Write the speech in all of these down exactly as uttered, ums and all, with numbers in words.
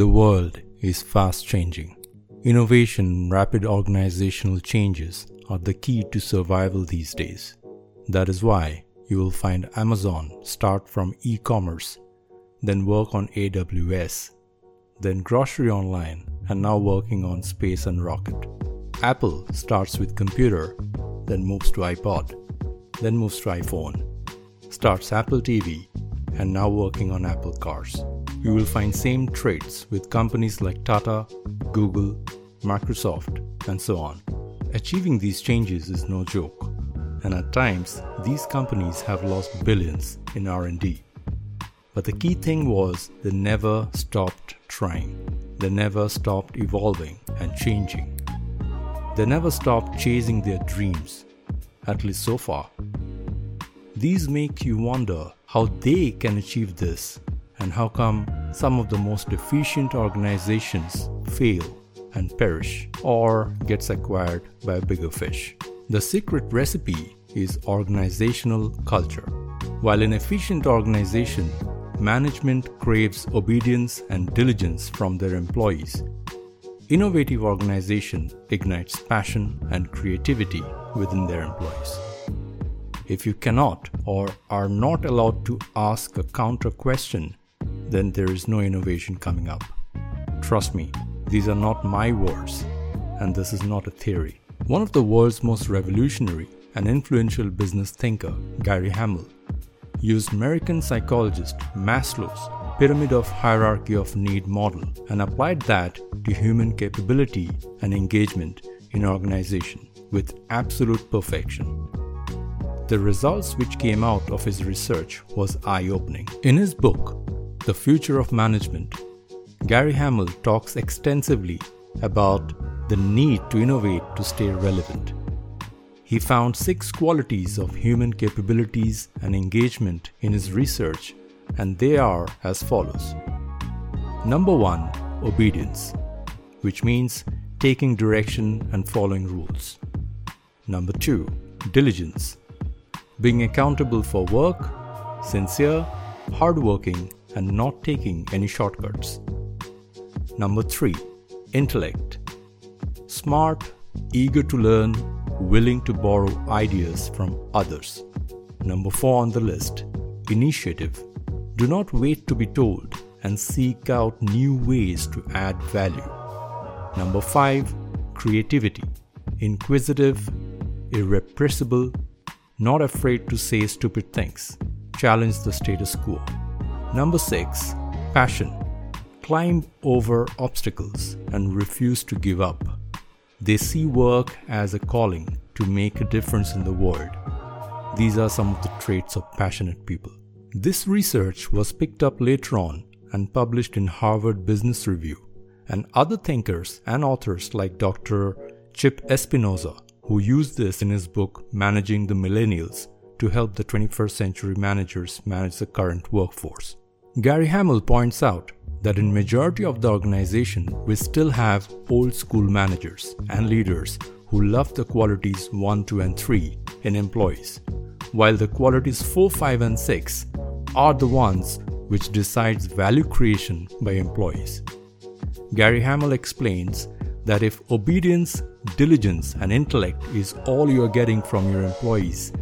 The world is fast changing. Innovation and rapid organizational changes are the key to survival these days. That is why you will find Amazon start from e-commerce, then work on A W S, then grocery online, and now working on space and rocket. Apple starts with computer, then moves to iPod, then moves to iPhone, starts Apple T V, and now working on Apple cars. You will find same traits with companies like Tata, Google, Microsoft, and so on. Achieving these changes is no joke, and at times these companies have lost billions in R and D. But the key thing was they never stopped trying. They never stopped evolving and changing. They never stopped chasing their dreams, at least so far. These make you wonder how they can achieve this, and how come some of the most efficient organizations fail and perish or gets acquired by a bigger fish. The secret recipe is organizational culture. While in efficient organization, management craves obedience and diligence from their employees, innovative organization ignites passion and creativity within their employees. If you cannot or are not allowed to ask a counter question, then there is no innovation coming up. Trust me, these are not my words, and this is not a theory. One of the world's most revolutionary and influential business thinker, Gary Hamel, used American psychologist Maslow's Pyramid of Hierarchy of Need model and applied that to human capability and engagement in organization with absolute perfection. The results which came out of his research was eye-opening. In his book, The Future of Management, Gary Hamel talks extensively about the need to innovate to stay relevant. He found six qualities of human capabilities and engagement in his research, and they are as follows. Number one, obedience, which means taking direction and following rules. Number two, diligence, being accountable for work, sincere, hardworking, and not taking any shortcuts. Number three, intellect, smart, eager to learn, willing to borrow ideas from others. Number four on the list, initiative. Do not wait to be told and seek out new ways to add value. Number five, creativity, inquisitive, irrepressible, not afraid to say stupid things, challenge the status quo. Number six, passion, climb over obstacles and refuse to give up. They see work as a calling to make a difference in the world. These are some of the traits of passionate people. This research was picked up later on and published in Harvard Business Review, and other thinkers and authors like Doctor Chip Espinoza, who used this in his book Managing the Millennials to help the twenty-first century managers manage the current workforce. Gary Hamel points out that in majority of the organization, we still have old school managers and leaders who love the qualities one, two, and three in employees, while the qualities four, five, and six are the ones which decides value creation by employees. Gary Hamel explains that if obedience, diligence, and intellect is all you are getting from your employees,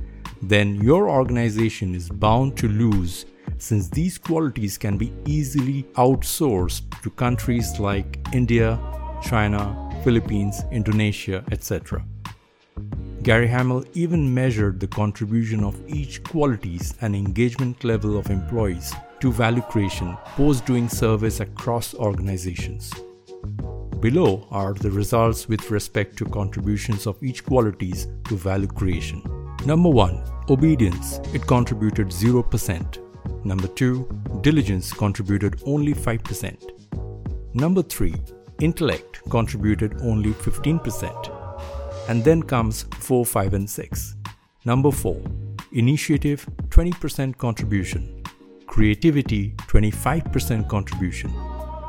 then your organization is bound to lose, since these qualities can be easily outsourced to countries like India, China, Philippines, Indonesia, et cetera. Gary Hamel even measured the contribution of each qualities and engagement level of employees to value creation post doing surveys across organizations. Below are the results with respect to contributions of each qualities to value creation. Number one, obedience, it contributed zero percent. Number two, diligence contributed only five percent. Number three, intellect contributed only fifteen percent. And then comes four, five, and six. Number four, initiative twenty percent contribution, creativity twenty-five percent contribution.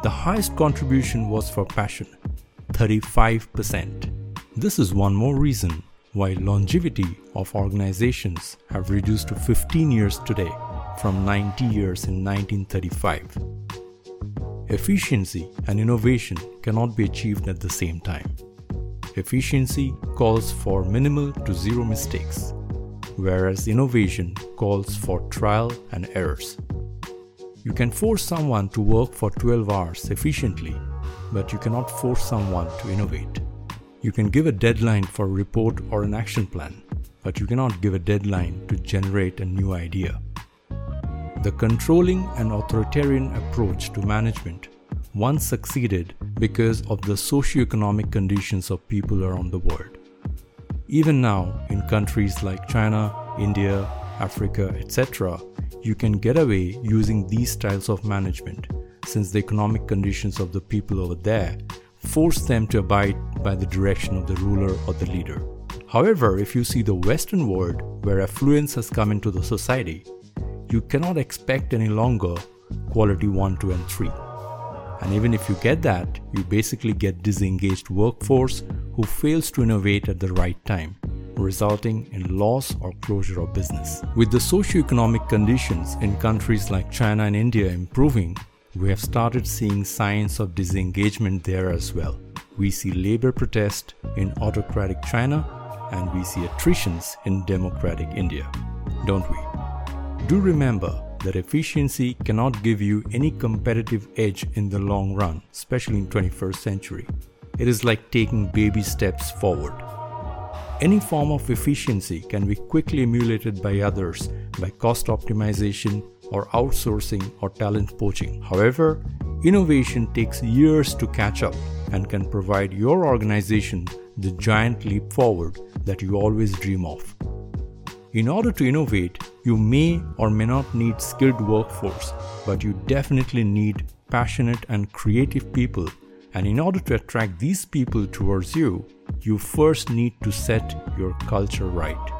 The highest contribution was for passion, thirty-five percent. This is one more reason why longevity of organizations have reduced to fifteen years today, from ninety years in nineteen thirty-five. Efficiency and innovation cannot be achieved at the same time. Efficiency calls for minimal to zero mistakes, whereas innovation calls for trial and errors. You can force someone to work for twelve hours efficiently, but you cannot force someone to innovate. You can give a deadline for a report or an action plan, but you cannot give a deadline to generate a new idea. The controlling and authoritarian approach to management once succeeded because of the socioeconomic conditions of people around the world. Even now, in countries like China, India, Africa, et cetera, you can get away using these styles of management, since the economic conditions of the people over there force them to abide by the direction of the ruler or the leader. However, if you see the Western world, where affluence has come into the society, you cannot expect any longer quality one, two, and three. And even if you get that, you basically get disengaged workforce who fails to innovate at the right time, resulting in loss or closure of business. With the socioeconomic conditions in countries like China and India improving, we have started seeing signs of disengagement there as well. We see labor protest in autocratic China, and we see attritions in democratic India, don't we? Do remember that efficiency cannot give you any competitive edge in the long run, especially in twenty-first century. It is like taking baby steps forward. Any form of efficiency can be quickly emulated by others by cost optimization or outsourcing or talent poaching. However, innovation takes years to catch up and can provide your organization the giant leap forward that you always dream of. In order to innovate, you may or may not need skilled workforce, but you definitely need passionate and creative people. And in order to attract these people towards you, you first need to set your culture right.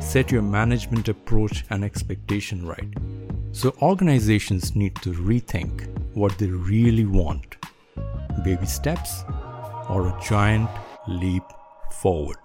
Set your management approach and expectation right. So organizations need to rethink what they really want. Baby steps or a giant leap forward.